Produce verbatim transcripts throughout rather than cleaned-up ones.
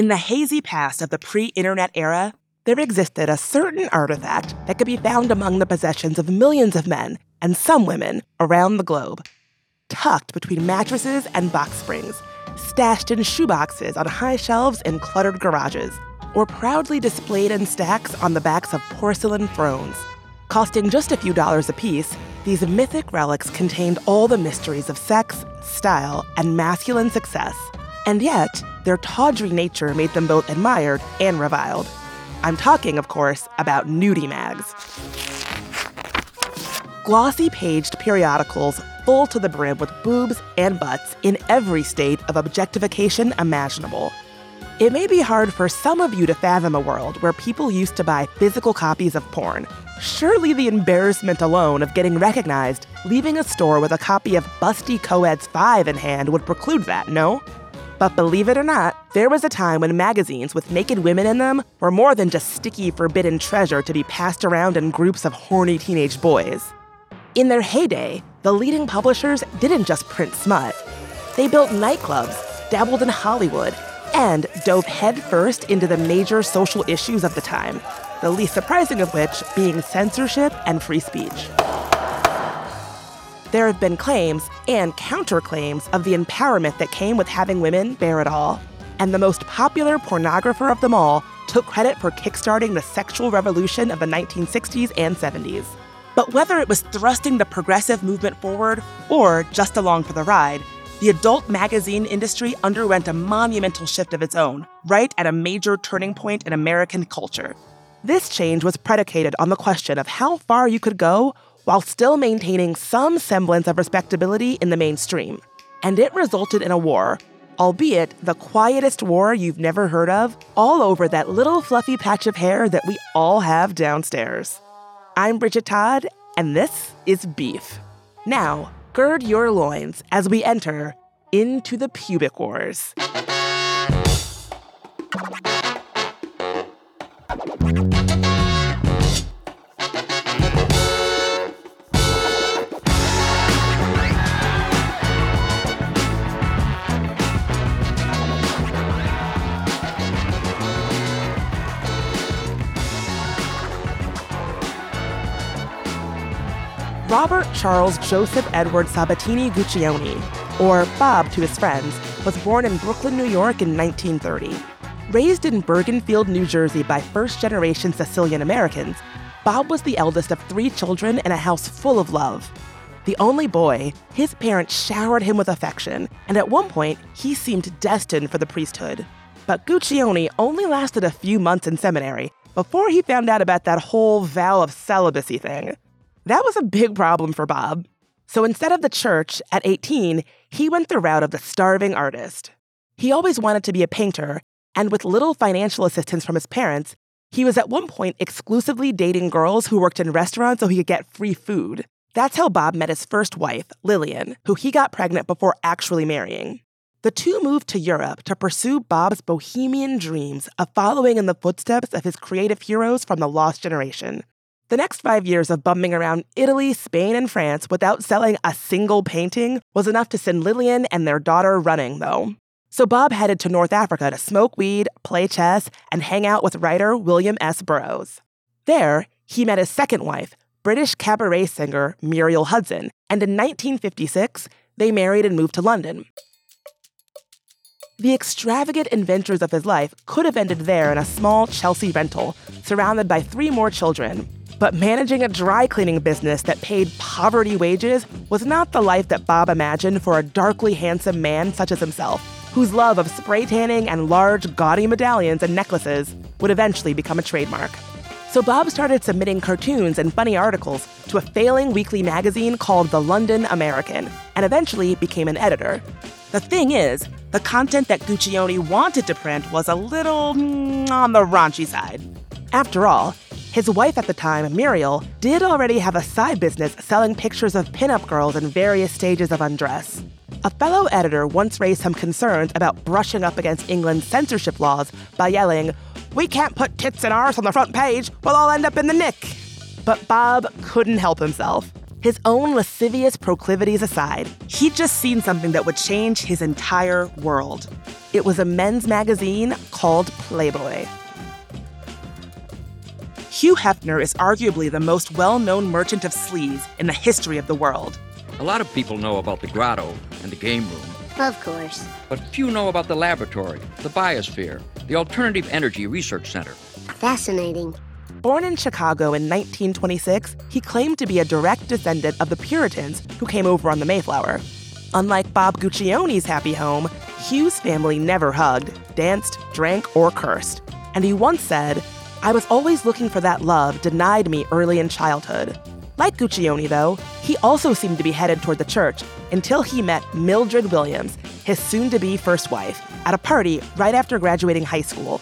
In the hazy past of the pre-internet era, there existed a certain artifact that could be found among the possessions of millions of men, and some women, around the globe. Tucked between mattresses and box springs, stashed in shoeboxes on high shelves in cluttered garages, or proudly displayed in stacks on the backs of porcelain thrones. Costing just a few dollars apiece, these mythic relics contained all the mysteries of sex, style, and masculine success. And yet, their tawdry nature made them both admired and reviled. I'm talking, of course, about nudie mags. Glossy-paged periodicals full to the brim with boobs and butts in every state of objectification imaginable. It may be hard for some of you to fathom a world where people used to buy physical copies of porn. Surely the embarrassment alone of getting recognized, leaving a store with a copy of Busty Coeds five in hand would preclude that, no? But believe it or not, there was a time when magazines with naked women in them were more than just sticky, forbidden treasure to be passed around in groups of horny teenage boys. In their heyday, the leading publishers didn't just print smut. They built nightclubs, dabbled in Hollywood, and dove headfirst into the major social issues of the time, the least surprising of which being censorship and free speech. There have been claims and counterclaims of the empowerment that came with having women bear it all. And the most popular pornographer of them all took credit for kickstarting the sexual revolution of the nineteen sixties and seventies. But whether it was thrusting the progressive movement forward or just along for the ride, the adult magazine industry underwent a monumental shift of its own, right at a major turning point in American culture. This change was predicated on the question of how far you could go while still maintaining some semblance of respectability in the mainstream. And it resulted in a war, albeit the quietest war you've never heard of, all over that little fluffy patch of hair that we all have downstairs. I'm Bridget Todd, and this is Beef. Now, gird your loins as we enter into the Pubic Wars. Robert Charles Joseph Edward Sabatini Guccione, or Bob to his friends, was born in Brooklyn, New York in nineteen thirty. Raised in Bergenfield, New Jersey by first-generation Sicilian Americans, Bob was the eldest of three children in a house full of love. The only boy, his parents showered him with affection, and at one point, he seemed destined for the priesthood. But Guccione only lasted a few months in seminary before he found out about that whole vow of celibacy thing. That was a big problem for Bob. So instead of the church, at eighteen, he went the route of the starving artist. He always wanted to be a painter, and with little financial assistance from his parents, he was at one point exclusively dating girls who worked in restaurants so he could get free food. That's how Bob met his first wife, Lillian, who he got pregnant before actually marrying. The two moved to Europe to pursue Bob's bohemian dreams of following in the footsteps of his creative heroes from the Lost Generation. The next five years of bumming around Italy, Spain, and France without selling a single painting was enough to send Lillian and their daughter running, though. So Bob headed to North Africa to smoke weed, play chess, and hang out with writer William S. Burroughs. There, he met his second wife, British cabaret singer Muriel Hudson, and in nineteen fifty-six, they married and moved to London. The extravagant adventures of his life could have ended there in a small Chelsea rental, surrounded by three more children. But managing a dry cleaning business that paid poverty wages was not the life that Bob imagined for a darkly handsome man such as himself, whose love of spray tanning and large, gaudy medallions and necklaces would eventually become a trademark. So Bob started submitting cartoons and funny articles to a failing weekly magazine called The London American, and eventually became an editor. The thing is, the content that Guccione wanted to print was a little mm, on the raunchy side. After all, his wife at the time, Muriel, did already have a side business selling pictures of pinup girls in various stages of undress. A fellow editor once raised some concerns about brushing up against England's censorship laws by yelling, "We can't put tits and arse on the front page, we'll all end up in the nick." But Bob couldn't help himself. His own lascivious proclivities aside, he'd just seen something that would change his entire world. It was a men's magazine called Playboy. Hugh Hefner is arguably the most well-known merchant of sleaze in the history of the world. A lot of people know about the grotto and the game room. Of course. But few know about the laboratory, the biosphere, the Alternative Energy Research Center. Fascinating. Born in Chicago in nineteen twenty-six, he claimed to be a direct descendant of the Puritans who came over on the Mayflower. Unlike Bob Guccione's happy home, Hugh's family never hugged, danced, drank, or cursed. And he once said, "I was always looking for that love denied me early in childhood." Like Guccione, though, he also seemed to be headed toward the church until he met Mildred Williams, his soon-to-be first wife, at a party right after graduating high school.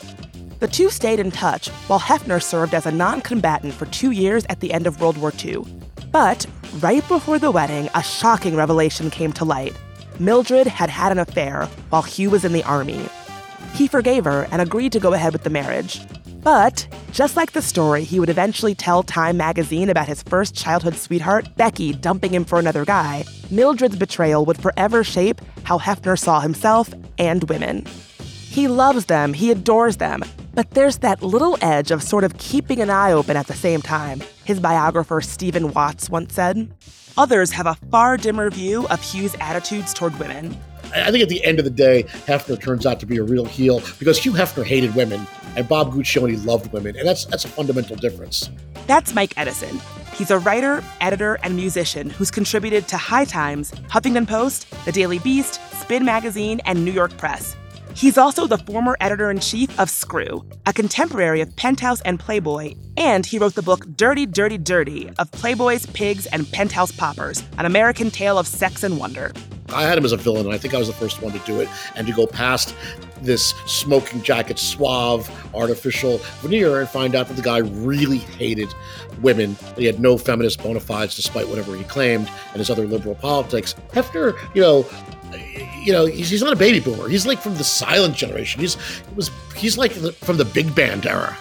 The two stayed in touch while Hefner served as a non-combatant for two years at the end of World War Two. But right before the wedding, a shocking revelation came to light. Mildred had had an affair while Hugh was in the army. He forgave her and agreed to go ahead with the marriage. But just like the story he would eventually tell Time magazine about his first childhood sweetheart, Becky, dumping him for another guy, Mildred's betrayal would forever shape how Hefner saw himself and women. He loves them, he adores them, but there's that little edge of sort of keeping an eye open at the same time, his biographer Stephen Watts once said. Others have a far dimmer view of Hugh's attitudes toward women. I think at the end of the day, Hefner turns out to be a real heel because Hugh Hefner hated women and Bob Guccione loved women, and that's that's a fundamental difference. That's Mike Edison. He's a writer, editor, and musician who's contributed to High Times, Huffington Post, The Daily Beast, Spin Magazine, and New York Press. He's also the former editor-in-chief of Screw, a contemporary of Penthouse and Playboy, and he wrote the book Dirty, Dirty, Dirty of Playboys, Pigs, and Penthouse Poppers, an American tale of sex and wonder. I had him as a villain, and I think I was the first one to do it, and to go past this smoking jacket, suave, artificial veneer and find out that the guy really hated women. He had no feminist bona fides despite whatever he claimed and his other liberal politics. Hefner, you know, You know, he's, he's not a baby boomer. He's like from the silent generation. He's it was he's like the, from the big band era.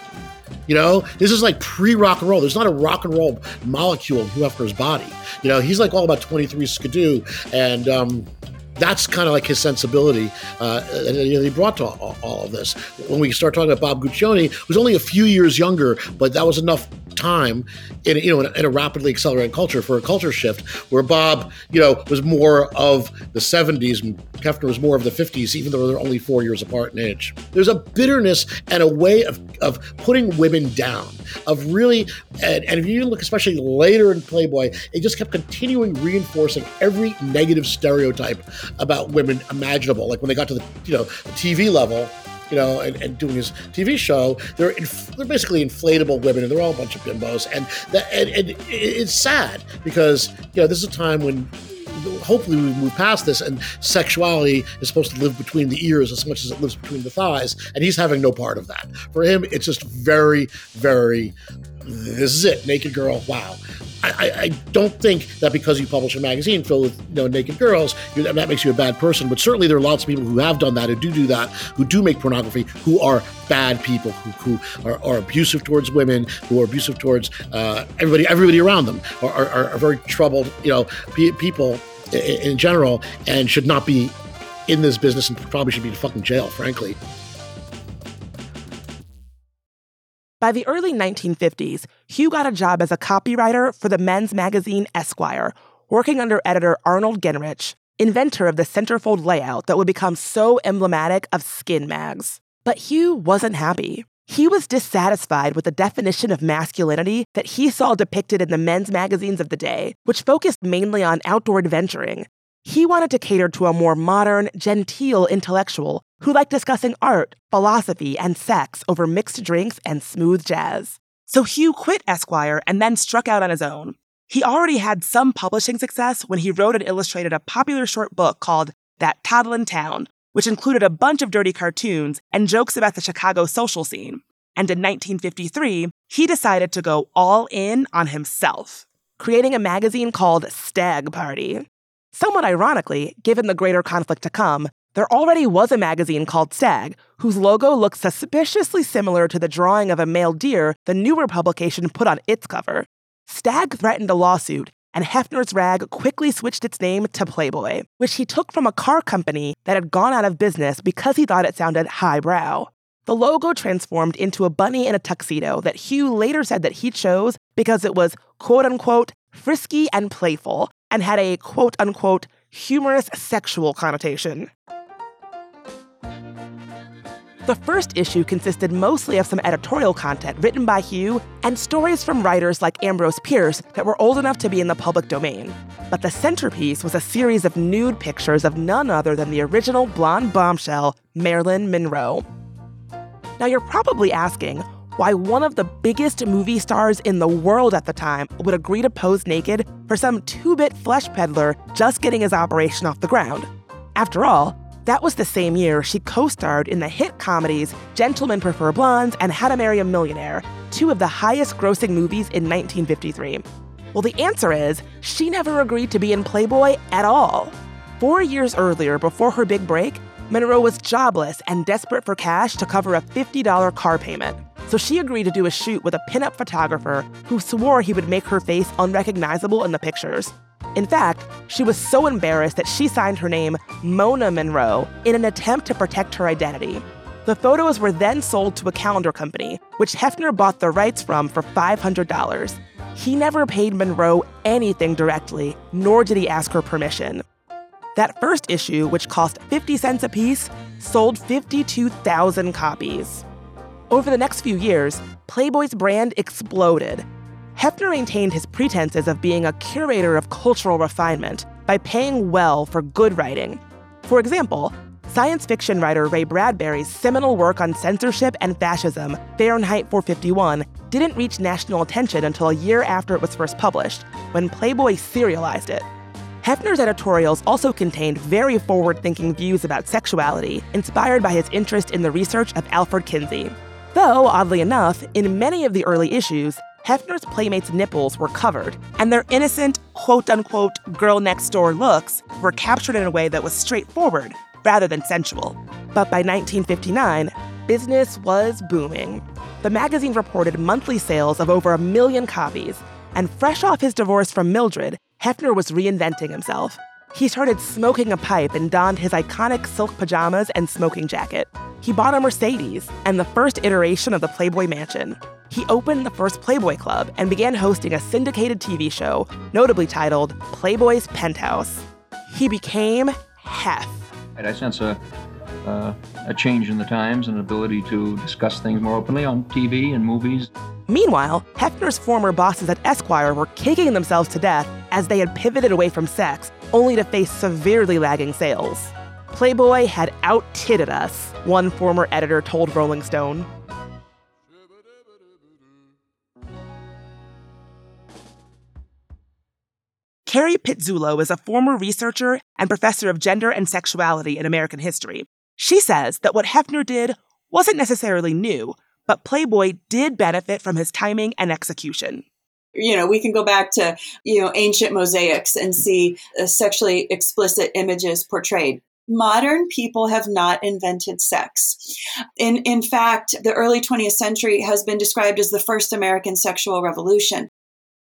You know, this is like pre-rock and roll. There's not a rock and roll molecule in Hugh Hefner's body. You know, he's like all about twenty-three Skidoo, and um, that's kind of like his sensibility uh, that he brought to all, all of this. When we start talking about Bob Guccione, who's only a few years younger, but that was enough time in, you know, in a, in a rapidly accelerating culture for a culture shift where Bob, you know, was more of the seventies and Hefner was more of the fifties, even though they're only four years apart in age. There's a bitterness and a way of, of putting women down, of really, and, and if you look especially later in Playboy, it just kept continuing reinforcing every negative stereotype about women imaginable. Like when they got to the, you know, the T V level, you know, and, and doing his T V show, they're inf- they're basically inflatable women, and they're all a bunch of bimbos. And, that, and and it's sad because, you know, this is a time when hopefully we move past this, and sexuality is supposed to live between the ears as much as it lives between the thighs, and he's having no part of that. For him, it's just very, very, this is it, naked girl, wow. I, I don't think that because you publish a magazine filled with, you know, naked girls, you, that makes you a bad person. But certainly there are lots of people who have done that, who do do that, who do make pornography, who are bad people, who, who are, are abusive towards women, who are abusive towards uh, everybody. Everybody around them are, are, are very troubled, you know, pe- people in, in general, and should not be in this business and probably should be in fucking jail, frankly. By the early nineteen fifties, Hugh got a job as a copywriter for the men's magazine Esquire, working under editor Arnold Gingrich, inventor of the centerfold layout that would become so emblematic of skin mags. But Hugh wasn't happy. He was dissatisfied with the definition of masculinity that he saw depicted in the men's magazines of the day, which focused mainly on outdoor adventuring. He wanted to cater to a more modern, genteel intellectual who liked discussing art, philosophy, and sex over mixed drinks and smooth jazz. So Hugh quit Esquire and then struck out on his own. He already had some publishing success when he wrote and illustrated a popular short book called That Toddlin' Town, which included a bunch of dirty cartoons and jokes about the Chicago social scene. And in nineteen fifty-three, he decided to go all in on himself, creating a magazine called Stag Party. Somewhat ironically, given the greater conflict to come, there already was a magazine called Stag, whose logo looked suspiciously similar to the drawing of a male deer the newer publication put on its cover. Stag threatened a lawsuit, and Hefner's rag quickly switched its name to Playboy, which he took from a car company that had gone out of business because he thought it sounded highbrow. The logo transformed into a bunny in a tuxedo that Hugh later said that he chose because it was quote-unquote frisky and playful and had a quote-unquote humorous sexual connotation. The first issue consisted mostly of some editorial content written by Hugh and stories from writers like Ambrose Pierce that were old enough to be in the public domain. But the centerpiece was a series of nude pictures of none other than the original blonde bombshell, Marilyn Monroe. Now you're probably asking why one of the biggest movie stars in the world at the time would agree to pose naked for some two-bit flesh peddler just getting his operation off the ground. After all, that was the same year she co-starred in the hit comedies Gentlemen Prefer Blondes and How to Marry a Millionaire, two of the highest-grossing movies in nineteen fifty-three. Well, the answer is she never agreed to be in Playboy at all. Four years earlier, before her big break, Monroe was jobless and desperate for cash to cover a fifty dollars car payment. So she agreed to do a shoot with a pinup photographer who swore he would make her face unrecognizable in the pictures. In fact, she was so embarrassed that she signed her name Mona Monroe in an attempt to protect her identity. The photos were then sold to a calendar company, which Hefner bought the rights from for five hundred dollars. He never paid Monroe anything directly, nor did he ask her permission. That first issue, which cost fifty cents a piece, sold fifty-two thousand copies. Over the next few years, Playboy's brand exploded. Hefner maintained his pretenses of being a curator of cultural refinement by paying well for good writing. For example, science fiction writer Ray Bradbury's seminal work on censorship and fascism, Fahrenheit four fifty-one, didn't reach national attention until a year after it was first published, when Playboy serialized it. Hefner's editorials also contained very forward-thinking views about sexuality, inspired by his interest in the research of Alfred Kinsey. Though, oddly enough, in many of the early issues, Hefner's playmates' nipples were covered, and their innocent, quote-unquote, girl-next-door looks were captured in a way that was straightforward rather than sensual. But by nineteen fifty-nine, business was booming. The magazine reported monthly sales of over a million copies, and fresh off his divorce from Mildred, Hefner was reinventing himself. He started smoking a pipe and donned his iconic silk pajamas and smoking jacket. He bought a Mercedes and the first iteration of the Playboy Mansion. He opened the first Playboy Club and began hosting a syndicated T V show, notably titled Playboy's Penthouse. He became Hef. I sense a, uh, a change in the times and an ability to discuss things more openly on T V and movies. Meanwhile, Hefner's former bosses at Esquire were kicking themselves to death as they had pivoted away from sex, only to face severely lagging sales. Playboy had out-titted us, one former editor told Rolling Stone. Carrie Pizzullo is a former researcher and professor of gender and sexuality in American history. She says that what Hefner did wasn't necessarily new, but Playboy did benefit from his timing and execution. You know, we can go back to, you know, ancient mosaics and see uh, sexually explicit images portrayed. Modern people have not invented sex. In, in fact, the early twentieth century has been described as the first American sexual revolution.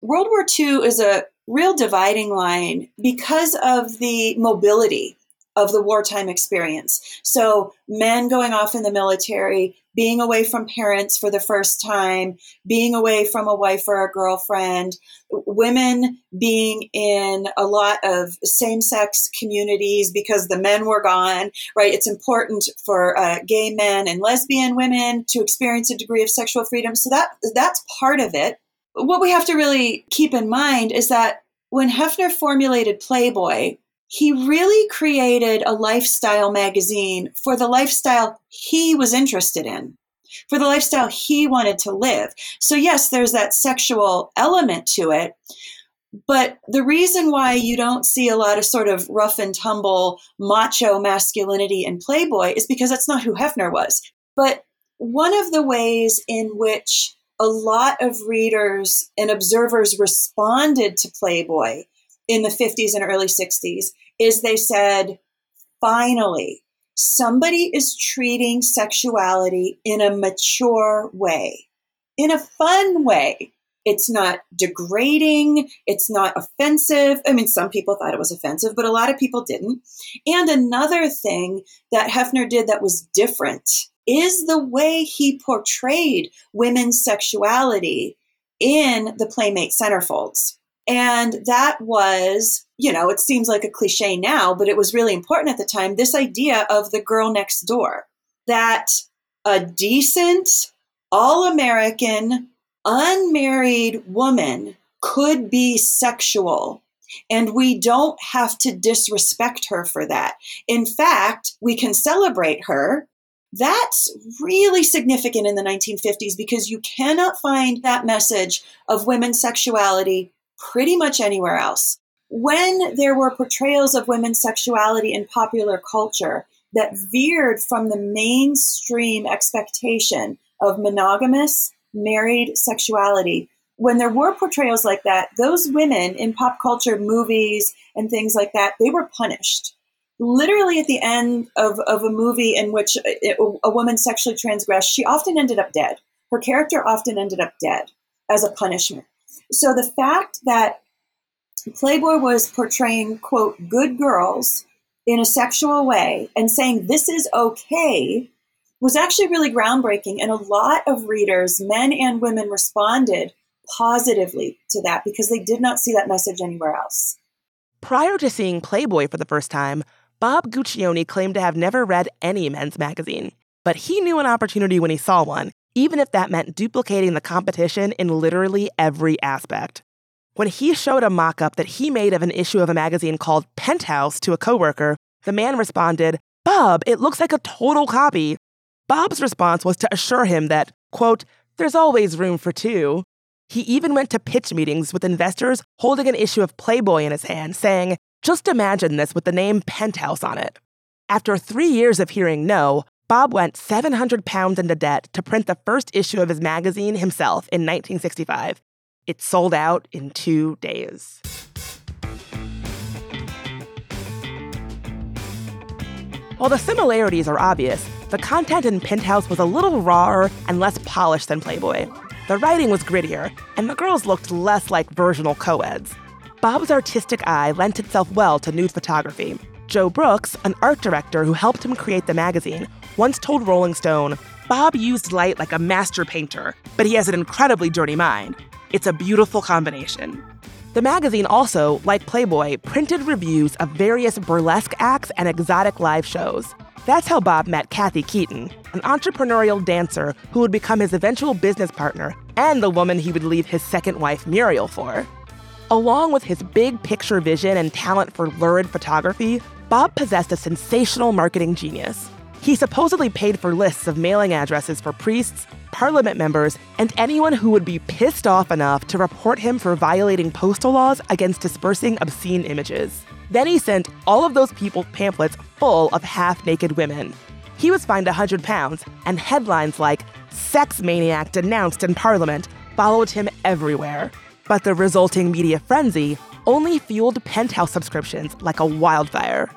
World War Two is a real dividing line because of the mobility of the wartime experience. So men going off in the military, being away from parents for the first time, being away from a wife or a girlfriend, women being in a lot of same-sex communities because the men were gone, right? It's important for uh, gay men and lesbian women to experience a degree of sexual freedom. So that that's part of it. What we have to really keep in mind is that when Hefner formulated Playboy, he really created a lifestyle magazine for the lifestyle he was interested in, for the lifestyle he wanted to live. So yes, there's that sexual element to it, but the reason why you don't see a lot of sort of rough and tumble macho masculinity in Playboy is because that's not who Hefner was. But one of the ways in which a lot of readers and observers responded to Playboy in the fifties and early sixties is they said, finally, somebody is treating sexuality in a mature way, in a fun way. It's not degrading. It's not offensive. I mean, some people thought it was offensive, but a lot of people didn't. And another thing that Hefner did that was different is the way he portrayed women's sexuality in the Playmate centerfolds. And that was, you know, it seems like a cliche now, but it was really important at the time, this idea of the girl next door, that a decent, all-American, unmarried woman could be sexual, and we don't have to disrespect her for that. In fact, we can celebrate her. That's really significant in the nineteen fifties because you cannot find that message of women's sexuality pretty much anywhere else. When there were portrayals of women's sexuality in popular culture that veered from the mainstream expectation of monogamous, married sexuality, when there were portrayals like that, those women in pop culture movies and things like that, they were punished. Literally at the end of, of a movie in which it, a woman sexually transgressed, she often ended up dead. Her character often ended up dead as a punishment. So the fact that Playboy was portraying, quote, good girls in a sexual way and saying this is okay was actually really groundbreaking. And a lot of readers, men and women, responded positively to that because they did not see that message anywhere else. Prior to seeing Playboy for the first time, Bob Guccione claimed to have never read any men's magazine. But he knew an opportunity when he saw one, even if that meant duplicating the competition in literally every aspect. When he showed a mock-up that he made of an issue of a magazine called Penthouse to a coworker, the man responded, "Bob, it looks like a total copy." Bob's response was to assure him that, quote, "there's always room for two." He even went to pitch meetings with investors holding an issue of Playboy in his hand, saying, "just imagine this with the name Penthouse on it." After three years of hearing no, Bob went seven hundred pounds into debt to print the first issue of his magazine himself in nineteen sixty-five. It sold out in two days. While the similarities are obvious, the content in Penthouse was a little rawer and less polished than Playboy. The writing was grittier, and the girls looked less like virginal co-eds. Bob's artistic eye lent itself well to nude photography. Joe Brooks, an art director who helped him create the magazine, once told Rolling Stone, "Bob used light like a master painter, but he has an incredibly dirty mind. It's a beautiful combination." The magazine also, like Playboy, printed reviews of various burlesque acts and exotic live shows. That's how Bob met Kathy Keaton, an entrepreneurial dancer who would become his eventual business partner and the woman he would leave his second wife Muriel for. Along with his big picture vision and talent for lurid photography, Bob possessed a sensational marketing genius. He supposedly paid for lists of mailing addresses for priests, parliament members, and anyone who would be pissed off enough to report him for violating postal laws against dispersing obscene images. Then he sent all of those people pamphlets full of half-naked women. He was fined one hundred pounds, and headlines like "Sex Maniac Denounced in Parliament" followed him everywhere. But the resulting media frenzy only fueled Penthouse subscriptions like a wildfire.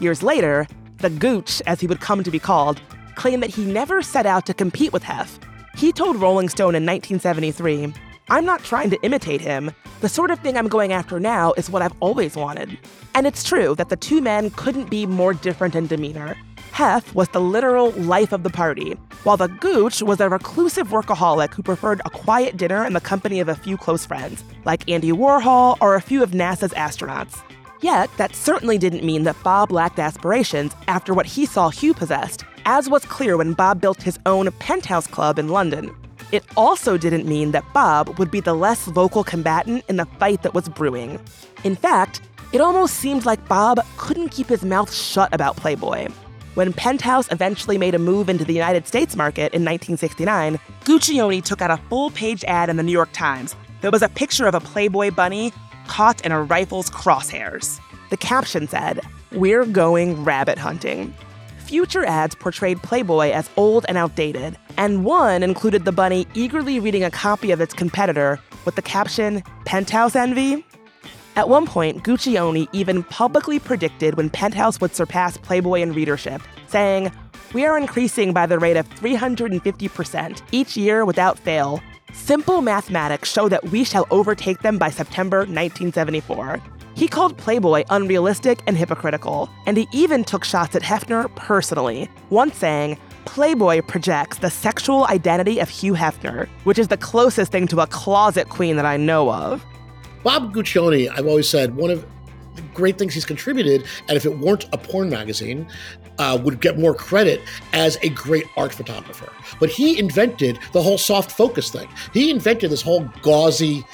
Years later, the Gooch, as he would come to be called, claimed that he never set out to compete with Hef. He told Rolling Stone in nineteen seventy-three, I'm not trying to imitate him. The sort of thing I'm going after now is what I've always wanted. And it's true that the two men couldn't be more different in demeanor. Hef was the literal life of the party, while the Gooch was a reclusive workaholic who preferred a quiet dinner and the company of a few close friends, like Andy Warhol or a few of NASA's astronauts. Yet, that certainly didn't mean that Bob lacked aspirations after what he saw Hugh possessed, as was clear when Bob built his own Penthouse Club in London. It also didn't mean that Bob would be the less vocal combatant in the fight that was brewing. In fact, it almost seemed like Bob couldn't keep his mouth shut about Playboy. When Penthouse eventually made a move into the United States market in nineteen sixty-nine, Guccione took out a full-page ad in the New York Times that was a picture of a Playboy bunny caught in a rifle's crosshairs. The caption said, "We're going rabbit hunting." Future ads portrayed Playboy as old and outdated, and one included the bunny eagerly reading a copy of its competitor with the caption, "Penthouse Envy?" At one point, Guccione even publicly predicted when Penthouse would surpass Playboy in readership, saying, "We are increasing by the rate of three hundred fifty percent each year without fail. Simple mathematics show that we shall overtake them by September nineteen seventy-four. He called Playboy unrealistic and hypocritical, and he even took shots at Hefner personally, once saying, "Playboy projects the sexual identity of Hugh Hefner, which is the closest thing to a closet queen that I know of." Bob Guccione, I've always said, one of the great things he's contributed, and if it weren't a porn magazine, Uh, would get more credit as a great art photographer. But he invented the whole soft focus thing. He invented this whole gauzy,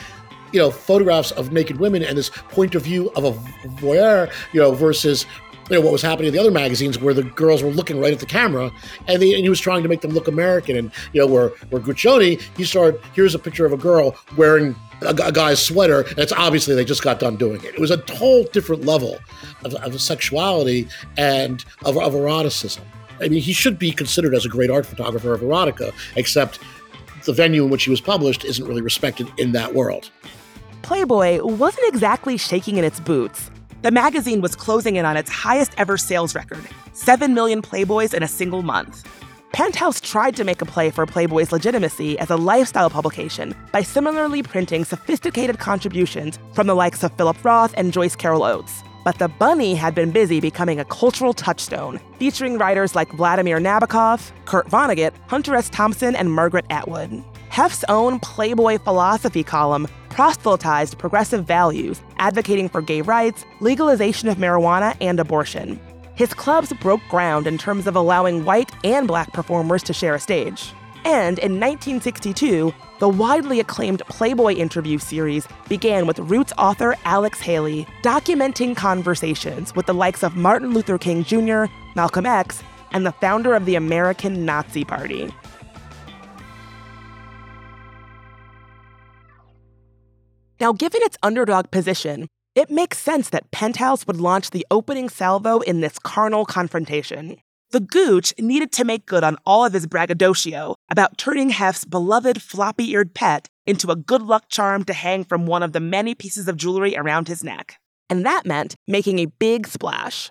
you know, photographs of naked women and this point of view of a voyeur, you know, versus, you know, what was happening in the other magazines where the girls were looking right at the camera, and, they, and he was trying to make them look American. And, you know, where, where Guccione, he started, here's a picture of a girl wearing a, a guy's sweater, and it's obviously they just got done doing it. It was a whole different level of, of sexuality and of, of eroticism. I mean, he should be considered as a great art photographer of erotica, except the venue in which he was published isn't really respected in that world. Playboy wasn't exactly shaking in its boots. The magazine was closing in on its highest ever sales record, seven million Playboys in a single month. Penthouse tried to make a play for Playboy's legitimacy as a lifestyle publication by similarly printing sophisticated contributions from the likes of Philip Roth and Joyce Carol Oates. But the bunny had been busy becoming a cultural touchstone, featuring writers like Vladimir Nabokov, Kurt Vonnegut, Hunter S. Thompson, and Margaret Atwood. Hef's own Playboy philosophy column proselytized progressive values, advocating for gay rights, legalization of marijuana, and abortion. His clubs broke ground in terms of allowing white and black performers to share a stage. And in nineteen sixty-two, the widely acclaimed Playboy interview series began with Roots author Alex Haley documenting conversations with the likes of Martin Luther King Junior, Malcolm X, and the founder of the American Nazi Party. Now, given its underdog position, it makes sense that Penthouse would launch the opening salvo in this carnal confrontation. The Gooch needed to make good on all of his braggadocio about turning Hef's beloved floppy-eared pet into a good luck charm to hang from one of the many pieces of jewelry around his neck. And that meant making a big splash.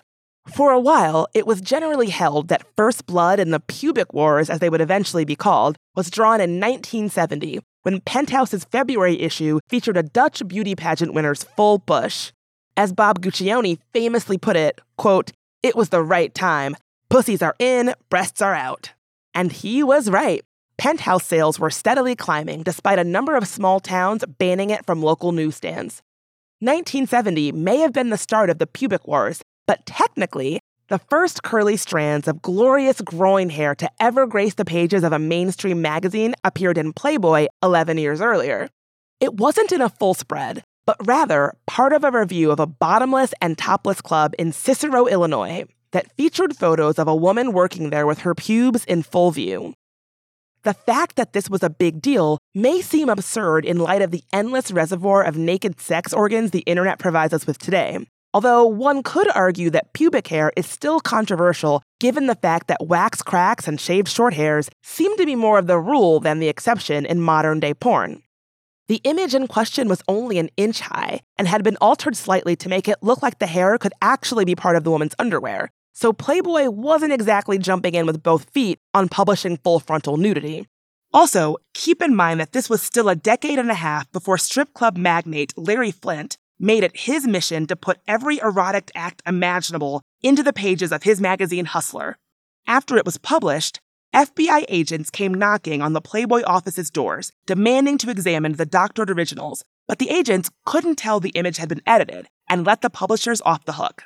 For a while, it was generally held that first blood in the Pubic Wars, as they would eventually be called, was drawn in nineteen seventy, when Penthouse's February issue featured a Dutch beauty pageant winner's full bush. As Bob Guccione famously put it, quote, "It was the right time. Pussies are in, breasts are out." And he was right. Penthouse sales were steadily climbing despite a number of small towns banning it from local newsstands. nineteen seventy may have been the start of the Pubic Wars, but technically, the first curly strands of glorious groin hair to ever grace the pages of a mainstream magazine appeared in Playboy eleven years earlier. It wasn't in a full spread, but rather part of a review of a bottomless and topless club in Cicero, Illinois, that featured photos of a woman working there with her pubes in full view. The fact that this was a big deal may seem absurd in light of the endless reservoir of naked sex organs the internet provides us with today. Although one could argue that pubic hair is still controversial given the fact that wax cracks and shaved short hairs seem to be more of the rule than the exception in modern-day porn. The image in question was only an inch high and had been altered slightly to make it look like the hair could actually be part of the woman's underwear, so Playboy wasn't exactly jumping in with both feet on publishing full-frontal nudity. Also, keep in mind that this was still a decade and a half before strip club magnate Larry Flint made it his mission to put every erotic act imaginable into the pages of his magazine Hustler. After it was published, F B I agents came knocking on the Playboy office's doors, demanding to examine the doctored originals, but the agents couldn't tell the image had been edited and let the publishers off the hook.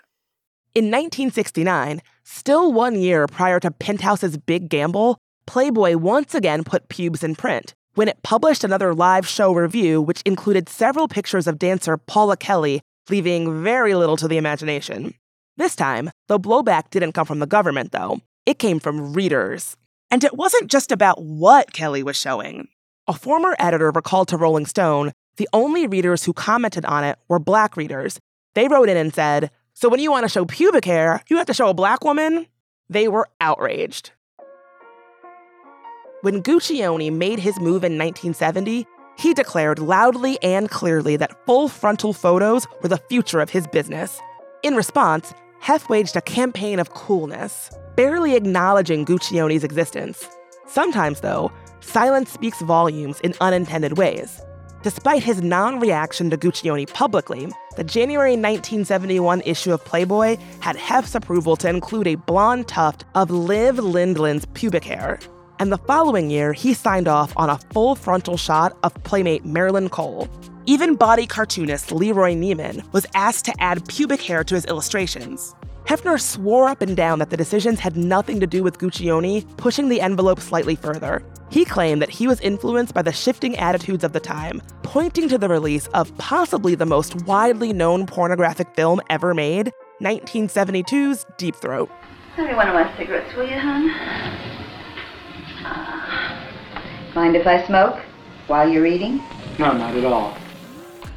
In nineteen sixty-nine, still one year prior to Penthouse's big gamble, Playboy once again put pubes in print when it published another live show review which included several pictures of dancer Paula Kelly, leaving very little to the imagination. This time, the blowback didn't come from the government, though. It came from readers. And it wasn't just about what Kelly was showing. A former editor recalled to Rolling Stone, the only readers who commented on it were black readers. They wrote in and said, "So when you want to show pubic hair, you have to show a black woman?" They were outraged. When Guccione made his move in nineteen seventy, he declared loudly and clearly that full frontal photos were the future of his business. In response, Hef waged a campaign of coolness, barely acknowledging Guccione's existence. Sometimes, though, silence speaks volumes in unintended ways. Despite his non-reaction to Guccione publicly, the January nineteen seventy-one issue of Playboy had Hef's approval to include a blonde tuft of Liv Lindland's pubic hair. And the following year, he signed off on a full frontal shot of Playmate Marilyn Cole. Even body cartoonist Leroy Neiman was asked to add pubic hair to his illustrations. Hefner swore up and down that the decisions had nothing to do with Guccione pushing the envelope slightly further. He claimed that he was influenced by the shifting attitudes of the time, pointing to the release of possibly the most widely known pornographic film ever made, nineteen seventy-two's Deep Throat. Give me one of my cigarettes, will you, hon? Uh, mind if I smoke while you're eating? No, not at all.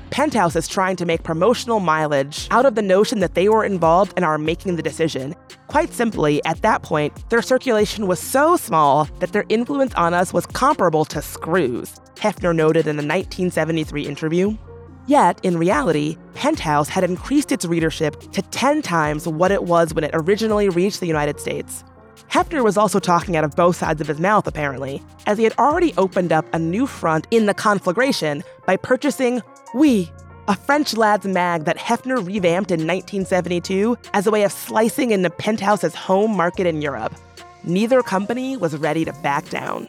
Penthouse is trying to make promotional mileage out of the notion that they were involved and are making the decision. Quite simply, at that point, their circulation was so small that their influence on us was comparable to Screw's, Hefner noted in the nineteen seventy-three interview. Yet, in reality, Penthouse had increased its readership to ten times what it was when it originally reached the United States. Hefner was also talking out of both sides of his mouth, apparently, as he had already opened up a new front in the conflagration by purchasing Oui, a French lad's mag that Hefner revamped in nineteen seventy-two as a way of slicing into Penthouse's home market in Europe. Neither company was ready to back down.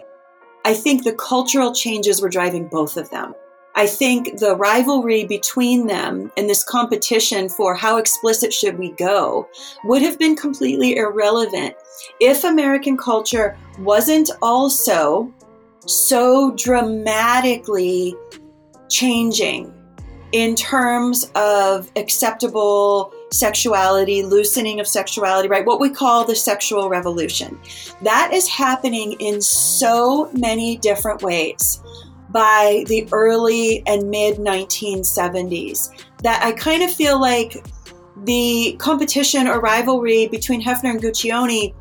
I think the cultural changes were driving both of them. I think the rivalry between them and this competition for how explicit should we go would have been completely irrelevant if American culture wasn't also so dramatically changing in terms of acceptable sexuality, loosening of sexuality, right? What we call the sexual revolution. That is happening in so many different ways by the early and mid nineteen seventies that I kind of feel like the competition or rivalry between Hefner and Guccione,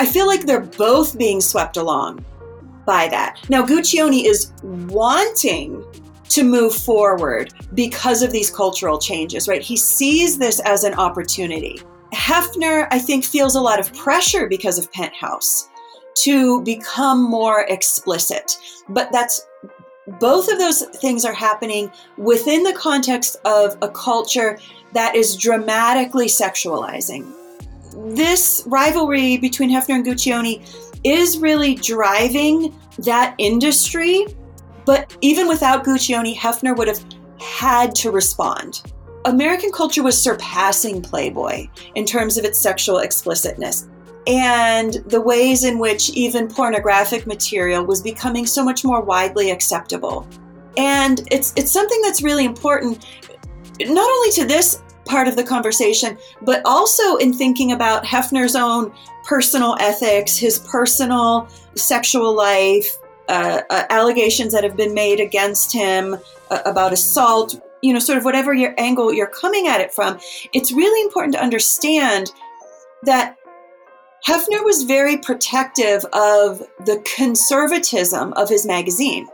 I feel like they're both being swept along by that. Now, Guccione is wanting to move forward because of these cultural changes, right? He sees this as an opportunity. Hefner, I think, feels a lot of pressure because of Penthouse to become more explicit. But that's both of those things are happening within the context of a culture that is dramatically sexualizing. This rivalry between Hefner and Guccione is really driving that industry. But even without Guccione, Hefner would have had to respond. American culture was surpassing Playboy in terms of its sexual explicitness and the ways in which even pornographic material was becoming so much more widely acceptable. And it's it's something that's really important, not only to this part of the conversation, but also in thinking about Hefner's own personal ethics, his personal sexual life, Uh, uh, allegations that have been made against him uh, about assault, you know, sort of whatever your angle you're coming at it from, it's really important to understand that Hefner was very protective of the conservatism of his magazine.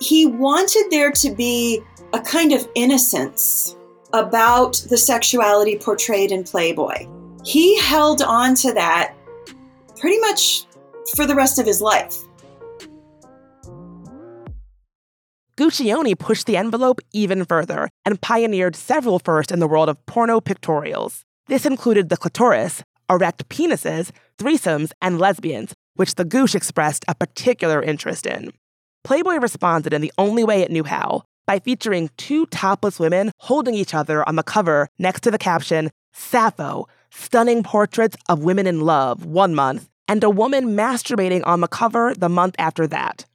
He wanted there to be a kind of innocence about the sexuality portrayed in Playboy. He held on to that pretty much for the rest of his life. Guccione pushed the envelope even further and pioneered several firsts in the world of porno pictorials. This included the clitoris, erect penises, threesomes, and lesbians, which the Gooch expressed a particular interest in. Playboy responded in the only way it knew how, by featuring two topless women holding each other on the cover next to the caption, "Sappho, stunning portraits of women in love," one month, and a woman masturbating on the cover the month after that.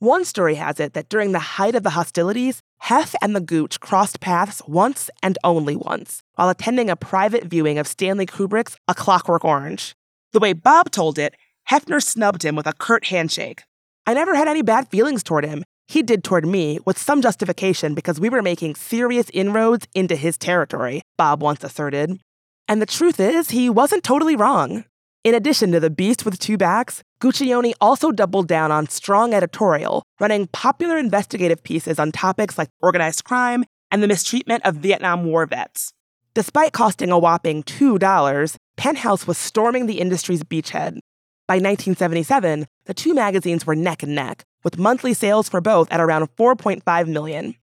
One story has it that during the height of the hostilities, Hef and the Gooch crossed paths once and only once, while attending a private viewing of Stanley Kubrick's A Clockwork Orange. The way Bob told it, Hefner snubbed him with a curt handshake. "I never had any bad feelings toward him. He did toward me, with some justification because we were making serious inroads into his territory," Bob once asserted. And the truth is, he wasn't totally wrong. In addition to The Beast with Two Backs, Guccione also doubled down on strong editorial, running popular investigative pieces on topics like organized crime and the mistreatment of Vietnam War vets. Despite costing a whopping two dollars, Penthouse was storming the industry's beachhead. By nineteen seventy-seven, the two magazines were neck and neck, with monthly sales for both at around four point five million.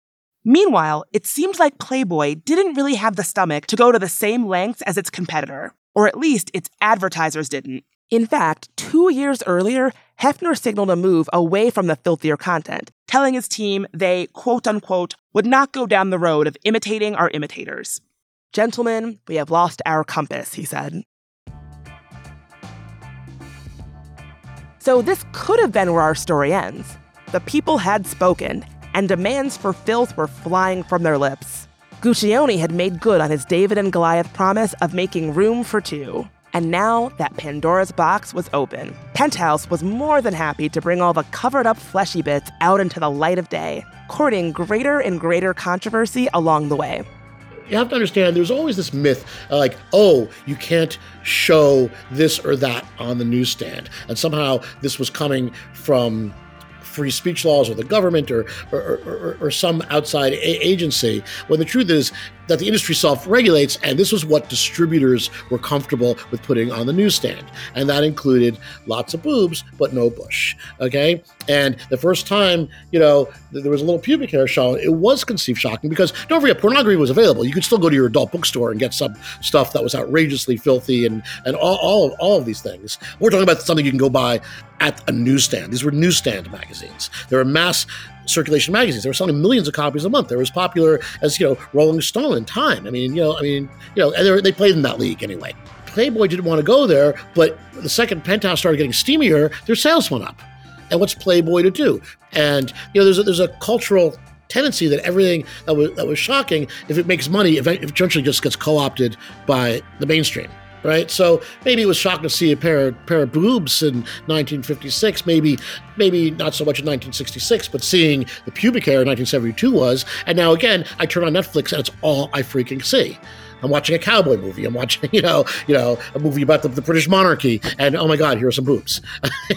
Meanwhile, it seemed like Playboy didn't really have the stomach to go to the same lengths as its competitor, or at least its advertisers didn't. In fact, two years earlier, Hefner signaled a move away from the filthier content, telling his team they, quote-unquote, would not go down the road of imitating our imitators. "Gentlemen, we have lost our compass," he said. So this could have been where our story ends. The people had spoken, and demands for filth were flying from their lips. Guccione had made good on his David and Goliath promise of making room for two. And now that Pandora's box was open. Penthouse was more than happy to bring all the covered-up fleshy bits out into the light of day, courting greater and greater controversy along the way. You have to understand, there's always this myth, uh, like, oh, you can't show this or that on the newsstand. And somehow this was coming from free speech laws or the government or or, or, or some outside a- agency, when the truth is that the industry self-regulates, and this was what distributors were comfortable with putting on the newsstand. And that included lots of boobs, but no bush, okay? And the first time, you know, th- there was a little pubic hair shown, it was conceived shocking because, don't forget, pornography was available. You could still go to your adult bookstore and get some stuff that was outrageously filthy and, and all, all, of, all of these things. We're talking about something you can go buy at a newsstand. These were newsstand magazines. There were mass circulation magazines. They were selling millions of copies a month. They were as popular as, you know, Rolling Stone and Time. I mean, you know, I mean, you know, and they, were, they played in that league anyway. Playboy didn't want to go there, but the second Penthouse started getting steamier, their sales went up. And what's Playboy to do? And, you know, there's a, there's a cultural tendency that everything that was, that was shocking, if it makes money, eventually just gets co-opted by the mainstream. Right, so maybe it was shocking to see a pair of, pair of boobs in nineteen fifty-six. Maybe, maybe not so much in nineteen sixty-six, but seeing the pubic hair in nineteen seventy-two was. And now again, I turn on Netflix and it's all I freaking see. I'm watching a cowboy movie. I'm watching, you know, you know, a movie about the, the British monarchy. And oh my God, here are some boobs.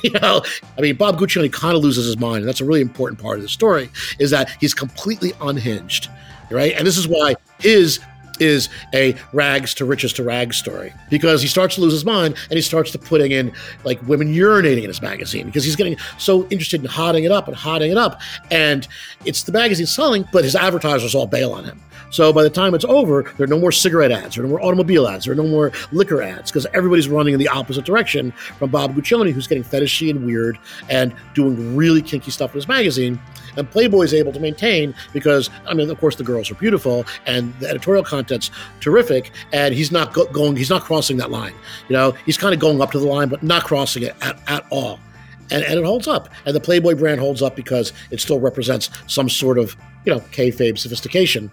you know, I mean, Bob Guccione kind of loses his mind, and that's a really important part of the story. Is that he's completely unhinged, right? And this is why his is a rags to riches to rags story, because he starts to lose his mind and he starts to putting in like women urinating in his magazine because he's getting so interested in hotting it up and hotting it up. And it's the magazine selling, but his advertisers all bail on him. So by the time it's over, there are no more cigarette ads, there are no more automobile ads, there are no more liquor ads, because everybody's running in the opposite direction from Bob Guccione, who's getting fetishy and weird and doing really kinky stuff in his magazine. And Playboy is able to maintain because, I mean, of course, the girls are beautiful and the editorial content's terrific, and he's not go- going, he's not crossing that line. You know, he's kind of going up to the line, but not crossing it at, at all. And, and it holds up. And the Playboy brand holds up because it still represents some sort of, you know, kayfabe sophistication.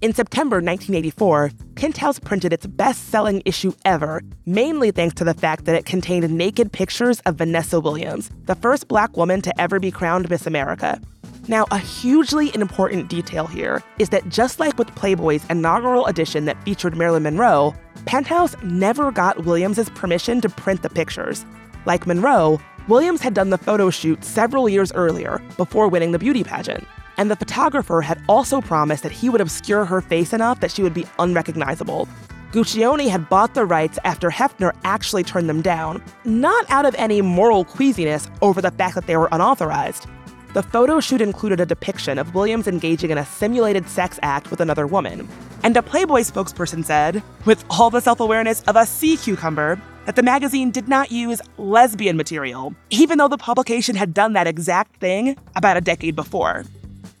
In September nineteen eighty-four, Penthouse printed its best-selling issue ever, mainly thanks to the fact that it contained naked pictures of Vanessa Williams, the first black woman to ever be crowned Miss America. Now, a hugely important detail here is that just like with Playboy's inaugural edition that featured Marilyn Monroe, Penthouse never got Williams' permission to print the pictures. Like Monroe, Williams had done the photo shoot several years earlier, before winning the beauty pageant. And the photographer had also promised that he would obscure her face enough that she would be unrecognizable. Guccione had bought the rights after Hefner actually turned them down, not out of any moral queasiness over the fact that they were unauthorized. The photo shoot included a depiction of Williams engaging in a simulated sex act with another woman. And a Playboy spokesperson said, with all the self-awareness of a sea cucumber, that the magazine did not use lesbian material, even though the publication had done that exact thing about a decade before.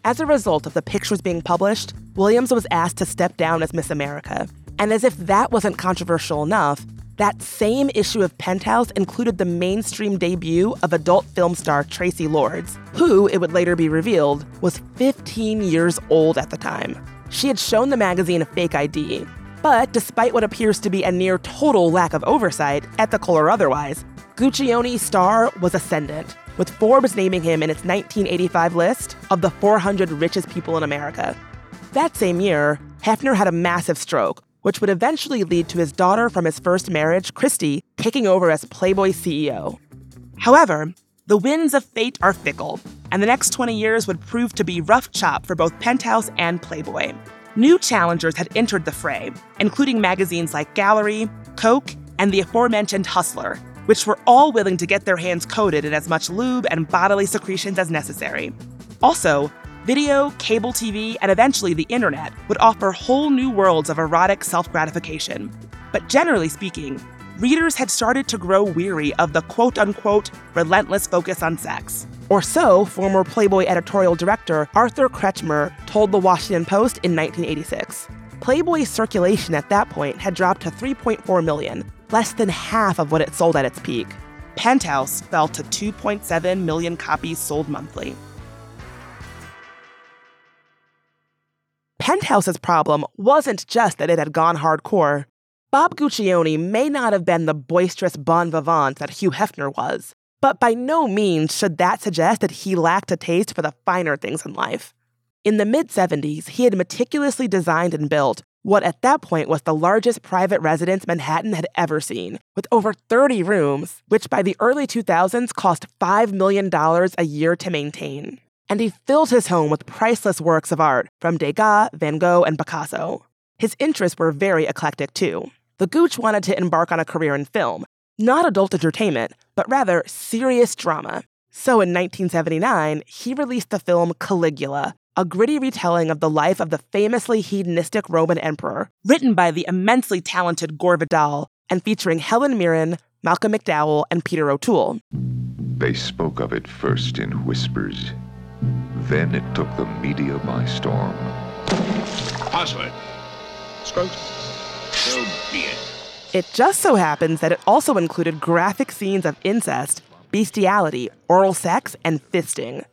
As a result of the pictures being published, Williams was asked to step down as Miss America. And as if that wasn't controversial enough, that same issue of Penthouse included the mainstream debut of adult film star Traci Lords, who, it would later be revealed, was fifteen years old at the time. She had shown the magazine a fake I D. But despite what appears to be a near total lack of oversight, ethical or otherwise, Guccione's star was ascendant, with Forbes naming him in its nineteen eighty-five list of the four hundred richest people in America. That same year, Hefner had a massive stroke, which would eventually lead to his daughter from his first marriage, Christie, taking over as Playboy C E O. However, the winds of fate are fickle, and the next twenty years would prove to be rough chop for both Penthouse and Playboy. New challengers had entered the fray, including magazines like Gallery, Coke, and the aforementioned Hustler, which were all willing to get their hands coated in as much lube and bodily secretions as necessary. Also, video, cable T V, and eventually the internet would offer whole new worlds of erotic self-gratification. But generally speaking, readers had started to grow weary of the quote-unquote relentless focus on sex. Or so former Playboy editorial director Arthur Kretschmer told The Washington Post in nineteen eighty-six. Playboy's circulation at that point had dropped to three point four million, less than half of what it sold at its peak. Penthouse fell to two point seven million copies sold monthly. Penthouse's problem wasn't just that it had gone hardcore. Bob Guccione may not have been the boisterous bon vivant that Hugh Hefner was, but by no means should that suggest that he lacked a taste for the finer things in life. In the mid-seventies, he had meticulously designed and built what at that point was the largest private residence Manhattan had ever seen, with over thirty rooms, which by the early two thousands cost five million dollars a year to maintain. And he filled his home with priceless works of art from Degas, Van Gogh, and Picasso. His interests were very eclectic, too. The Gooch wanted to embark on a career in film, not adult entertainment, but rather serious drama. So in nineteen seventy-nine, he released the film Caligula, a gritty retelling of the life of the famously hedonistic Roman emperor, written by the immensely talented Gore Vidal and featuring Helen Mirren, Malcolm McDowell, and Peter O'Toole. They spoke of it first in whispers. Then it took the media by storm. Password. Scrote. So be it. It just so happens that it also included graphic scenes of incest, bestiality, oral sex, and fisting.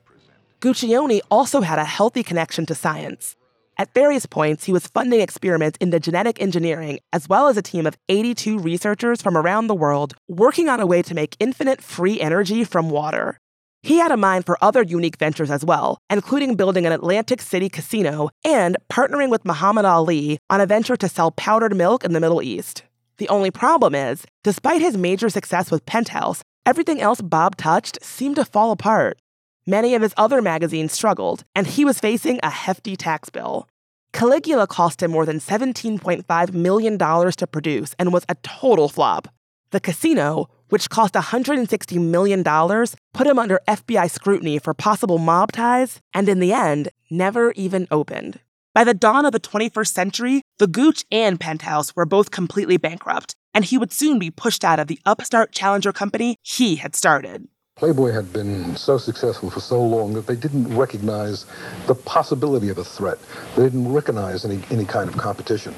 Guccione also had a healthy connection to science. At various points, he was funding experiments into genetic engineering, as well as a team of eighty-two researchers from around the world working on a way to make infinite free energy from water. He had a mind for other unique ventures as well, including building an Atlantic City casino and partnering with Muhammad Ali on a venture to sell powdered milk in the Middle East. The only problem is, despite his major success with Penthouse, everything else Bob touched seemed to fall apart. Many of his other magazines struggled, and he was facing a hefty tax bill. Caligula cost him more than seventeen point five million dollars to produce and was a total flop. The casino, which cost one hundred sixty million dollars, put him under F B I scrutiny for possible mob ties, and in the end, never even opened. By the dawn of the twenty-first century, the Gooch and Penthouse were both completely bankrupt, and he would soon be pushed out of the upstart challenger company he had started. Playboy had been so successful for so long that they didn't recognize the possibility of a threat. They didn't recognize any, any kind of competition.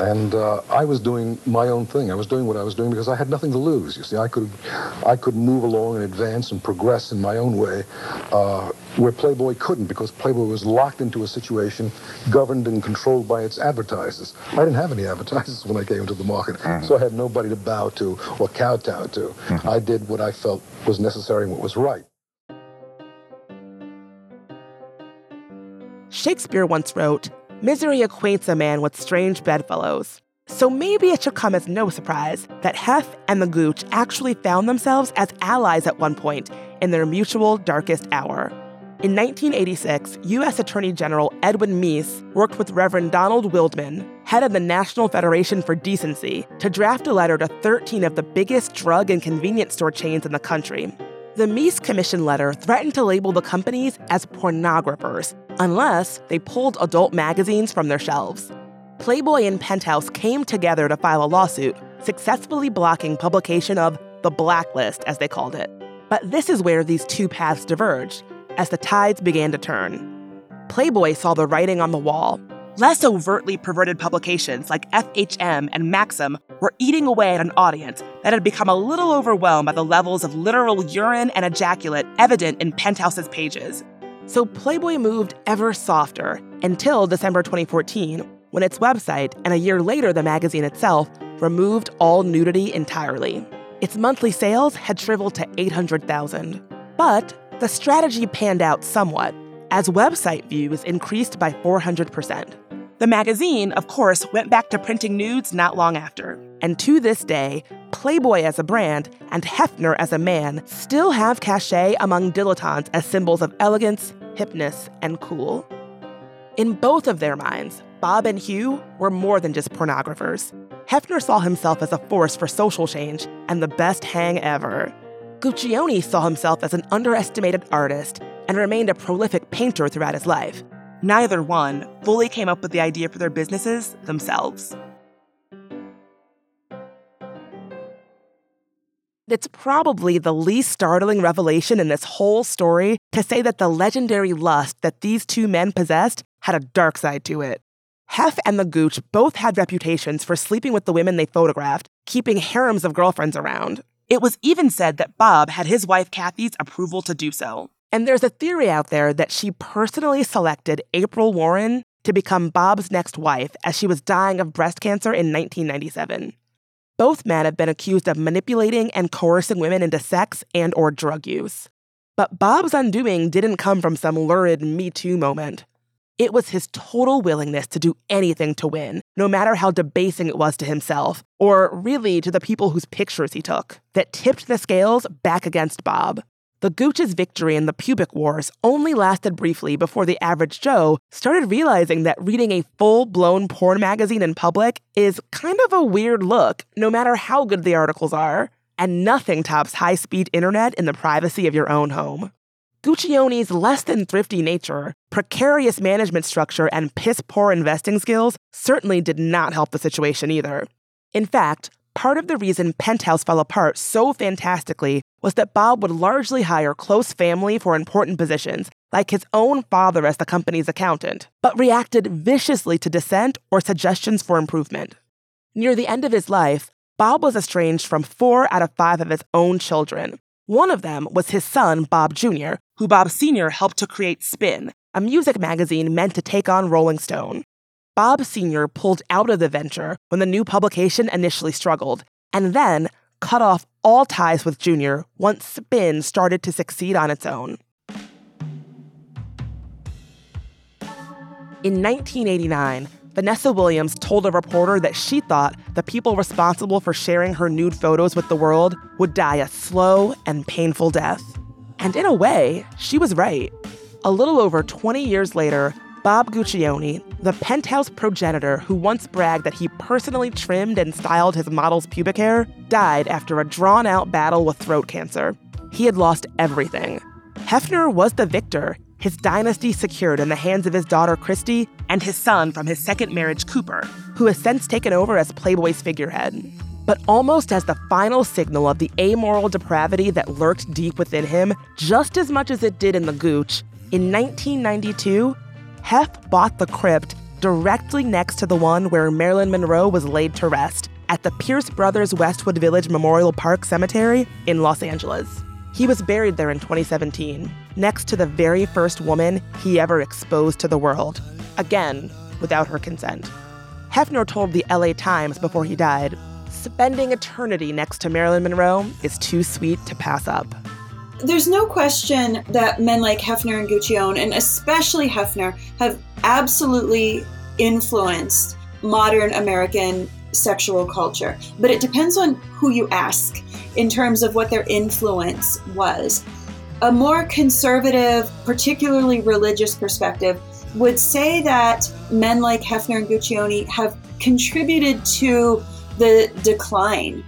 And uh, I was doing my own thing. I was doing what I was doing because I had nothing to lose. You see, I could I could move along and advance and progress in my own way uh, where Playboy couldn't, because Playboy was locked into a situation governed and controlled by its advertisers. I didn't have any advertisers when I came into the market, mm-hmm. so I had nobody to bow to or kowtow to. Mm-hmm. I did what I felt was necessary, what was right. Shakespeare once wrote, "Misery acquaints a man with strange bedfellows." So maybe it should come as no surprise that Hef and the Gooch actually found themselves as allies at one point in their mutual darkest hour. In nineteen eighty-six, U S Attorney General Edwin Meese worked with Reverend Donald Wildman, head of the National Federation for Decency, to draft a letter to thirteen of the biggest drug and convenience store chains in the country. The Meese Commission letter threatened to label the companies as pornographers unless they pulled adult magazines from their shelves. Playboy and Penthouse came together to file a lawsuit, successfully blocking publication of the blacklist, as they called it. But this is where these two paths diverged, as the tides began to turn. Playboy saw the writing on the wall. Less overtly perverted publications like F H M and Maxim were eating away at an audience that had become a little overwhelmed by the levels of literal urine and ejaculate evident in Penthouse's pages. So Playboy moved ever softer until December twenty fourteen, when its website, and a year later the magazine itself, removed all nudity entirely. Its monthly sales had shriveled to eight hundred thousand. But the strategy panned out somewhat, as website views increased by four hundred percent. The magazine, of course, went back to printing nudes not long after. And to this day, Playboy as a brand and Hefner as a man still have cachet among dilettantes as symbols of elegance, hipness, and cool. In both of their minds, Bob and Hugh were more than just pornographers. Hefner saw himself as a force for social change and the best hang ever. Guccione saw himself as an underestimated artist and remained a prolific painter throughout his life. Neither one fully came up with the idea for their businesses themselves. It's probably the least startling revelation in this whole story to say that the legendary lust that these two men possessed had a dark side to it. Hef and the Gooch both had reputations for sleeping with the women they photographed, keeping harems of girlfriends around. It was even said that Bob had his wife Kathy's approval to do so. And there's a theory out there that she personally selected April Warren to become Bob's next wife as she was dying of breast cancer in nineteen ninety-seven. Both men have been accused of manipulating and coercing women into sex and or drug use. But Bob's undoing didn't come from some lurid Me Too moment. It was his total willingness to do anything to win, no matter how debasing it was to himself, or really to the people whose pictures he took, that tipped the scales back against Bob. The Gooch's victory in the Pubic Wars only lasted briefly before the average Joe started realizing that reading a full-blown porn magazine in public is kind of a weird look, no matter how good the articles are, and nothing tops high-speed internet in the privacy of your own home. Guccione's less-than-thrifty nature, precarious management structure, and piss-poor investing skills certainly did not help the situation either. In fact, part of the reason Penthouse fell apart so fantastically was that Bob would largely hire close family for important positions, like his own father as the company's accountant, but reacted viciously to dissent or suggestions for improvement. Near the end of his life, Bob was estranged from four out of five of his own children. One of them was his son, Bob Junior, who Bob Senior helped to create Spin, a music magazine meant to take on Rolling Stone. Bob Senior pulled out of the venture when the new publication initially struggled, and then cut off all ties with Junior once Spin started to succeed on its own. In nineteen eighty-nine, Vanessa Williams told a reporter that she thought the people responsible for sharing her nude photos with the world would die a slow and painful death. And in a way, she was right. A little over twenty years later, Bob Guccione, the Penthouse progenitor who once bragged that he personally trimmed and styled his model's pubic hair, died after a drawn-out battle with throat cancer. He had lost everything. Hefner was the victor, his dynasty secured in the hands of his daughter Christie and his son from his second marriage, Cooper, who has since taken over as Playboy's figurehead. But almost as the final signal of the amoral depravity that lurked deep within him, just as much as it did in the Gooch, in nineteen ninety-two, Hef bought the crypt directly next to the one where Marilyn Monroe was laid to rest at the Pierce Brothers Westwood Village Memorial Park Cemetery in Los Angeles. He was buried there in twenty seventeen, next to the very first woman he ever exposed to the world, again, without her consent. Hefner told the L A Times before he died, "Spending eternity next to Marilyn Monroe is too sweet to pass up." There's no question that men like Hefner and Guccione, and especially Hefner, have absolutely influenced modern American sexual culture. But it depends on who you ask in terms of what their influence was. A more conservative, particularly religious perspective would say that men like Hefner and Guccione have contributed to the decline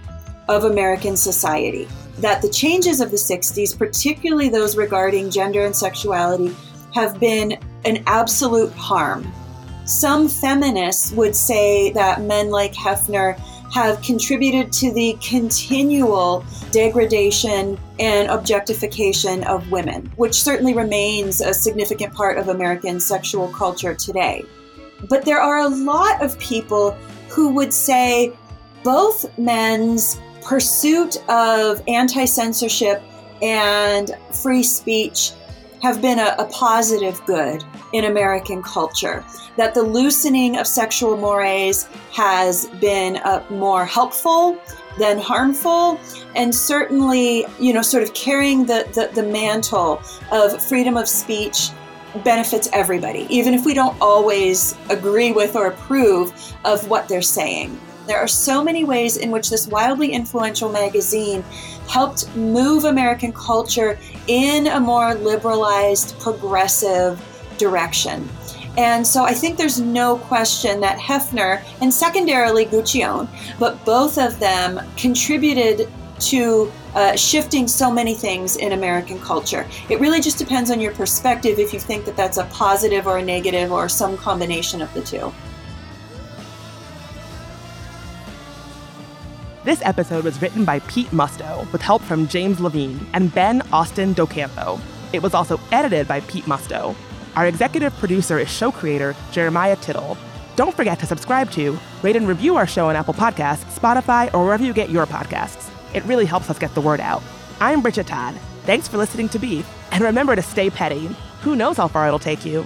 of American society, that the changes of the sixties, particularly those regarding gender and sexuality, have been an absolute harm. Some feminists would say that men like Hefner have contributed to the continual degradation and objectification of women, which certainly remains a significant part of American sexual culture today. But there are a lot of people who would say both men's pursuit of anti-censorship and free speech have been a, a positive good in American culture, that the loosening of sexual mores has been uh, more helpful than harmful, and certainly, you know, sort of carrying the, the, the mantle of freedom of speech benefits everybody, even if we don't always agree with or approve of what they're saying. There are so many ways in which this wildly influential magazine helped move American culture in a more liberalized, progressive direction. And so I think there's no question that Hefner and secondarily Guccione, but both of them contributed to uh, shifting so many things in American culture. It really just depends on your perspective if you think that that's a positive or a negative or some combination of the two. This episode was written by Pete Musto with help from James Levine and Ben Austin DoCampo. It was also edited by Pete Musto. Our executive producer is show creator Jeremiah Tittle. Don't forget to subscribe to, rate and review our show on Apple Podcasts, Spotify, or wherever you get your podcasts. It really helps us get the word out. I'm Bridget Todd. Thanks for listening to Beef. And remember to stay petty. Who knows how far it'll take you?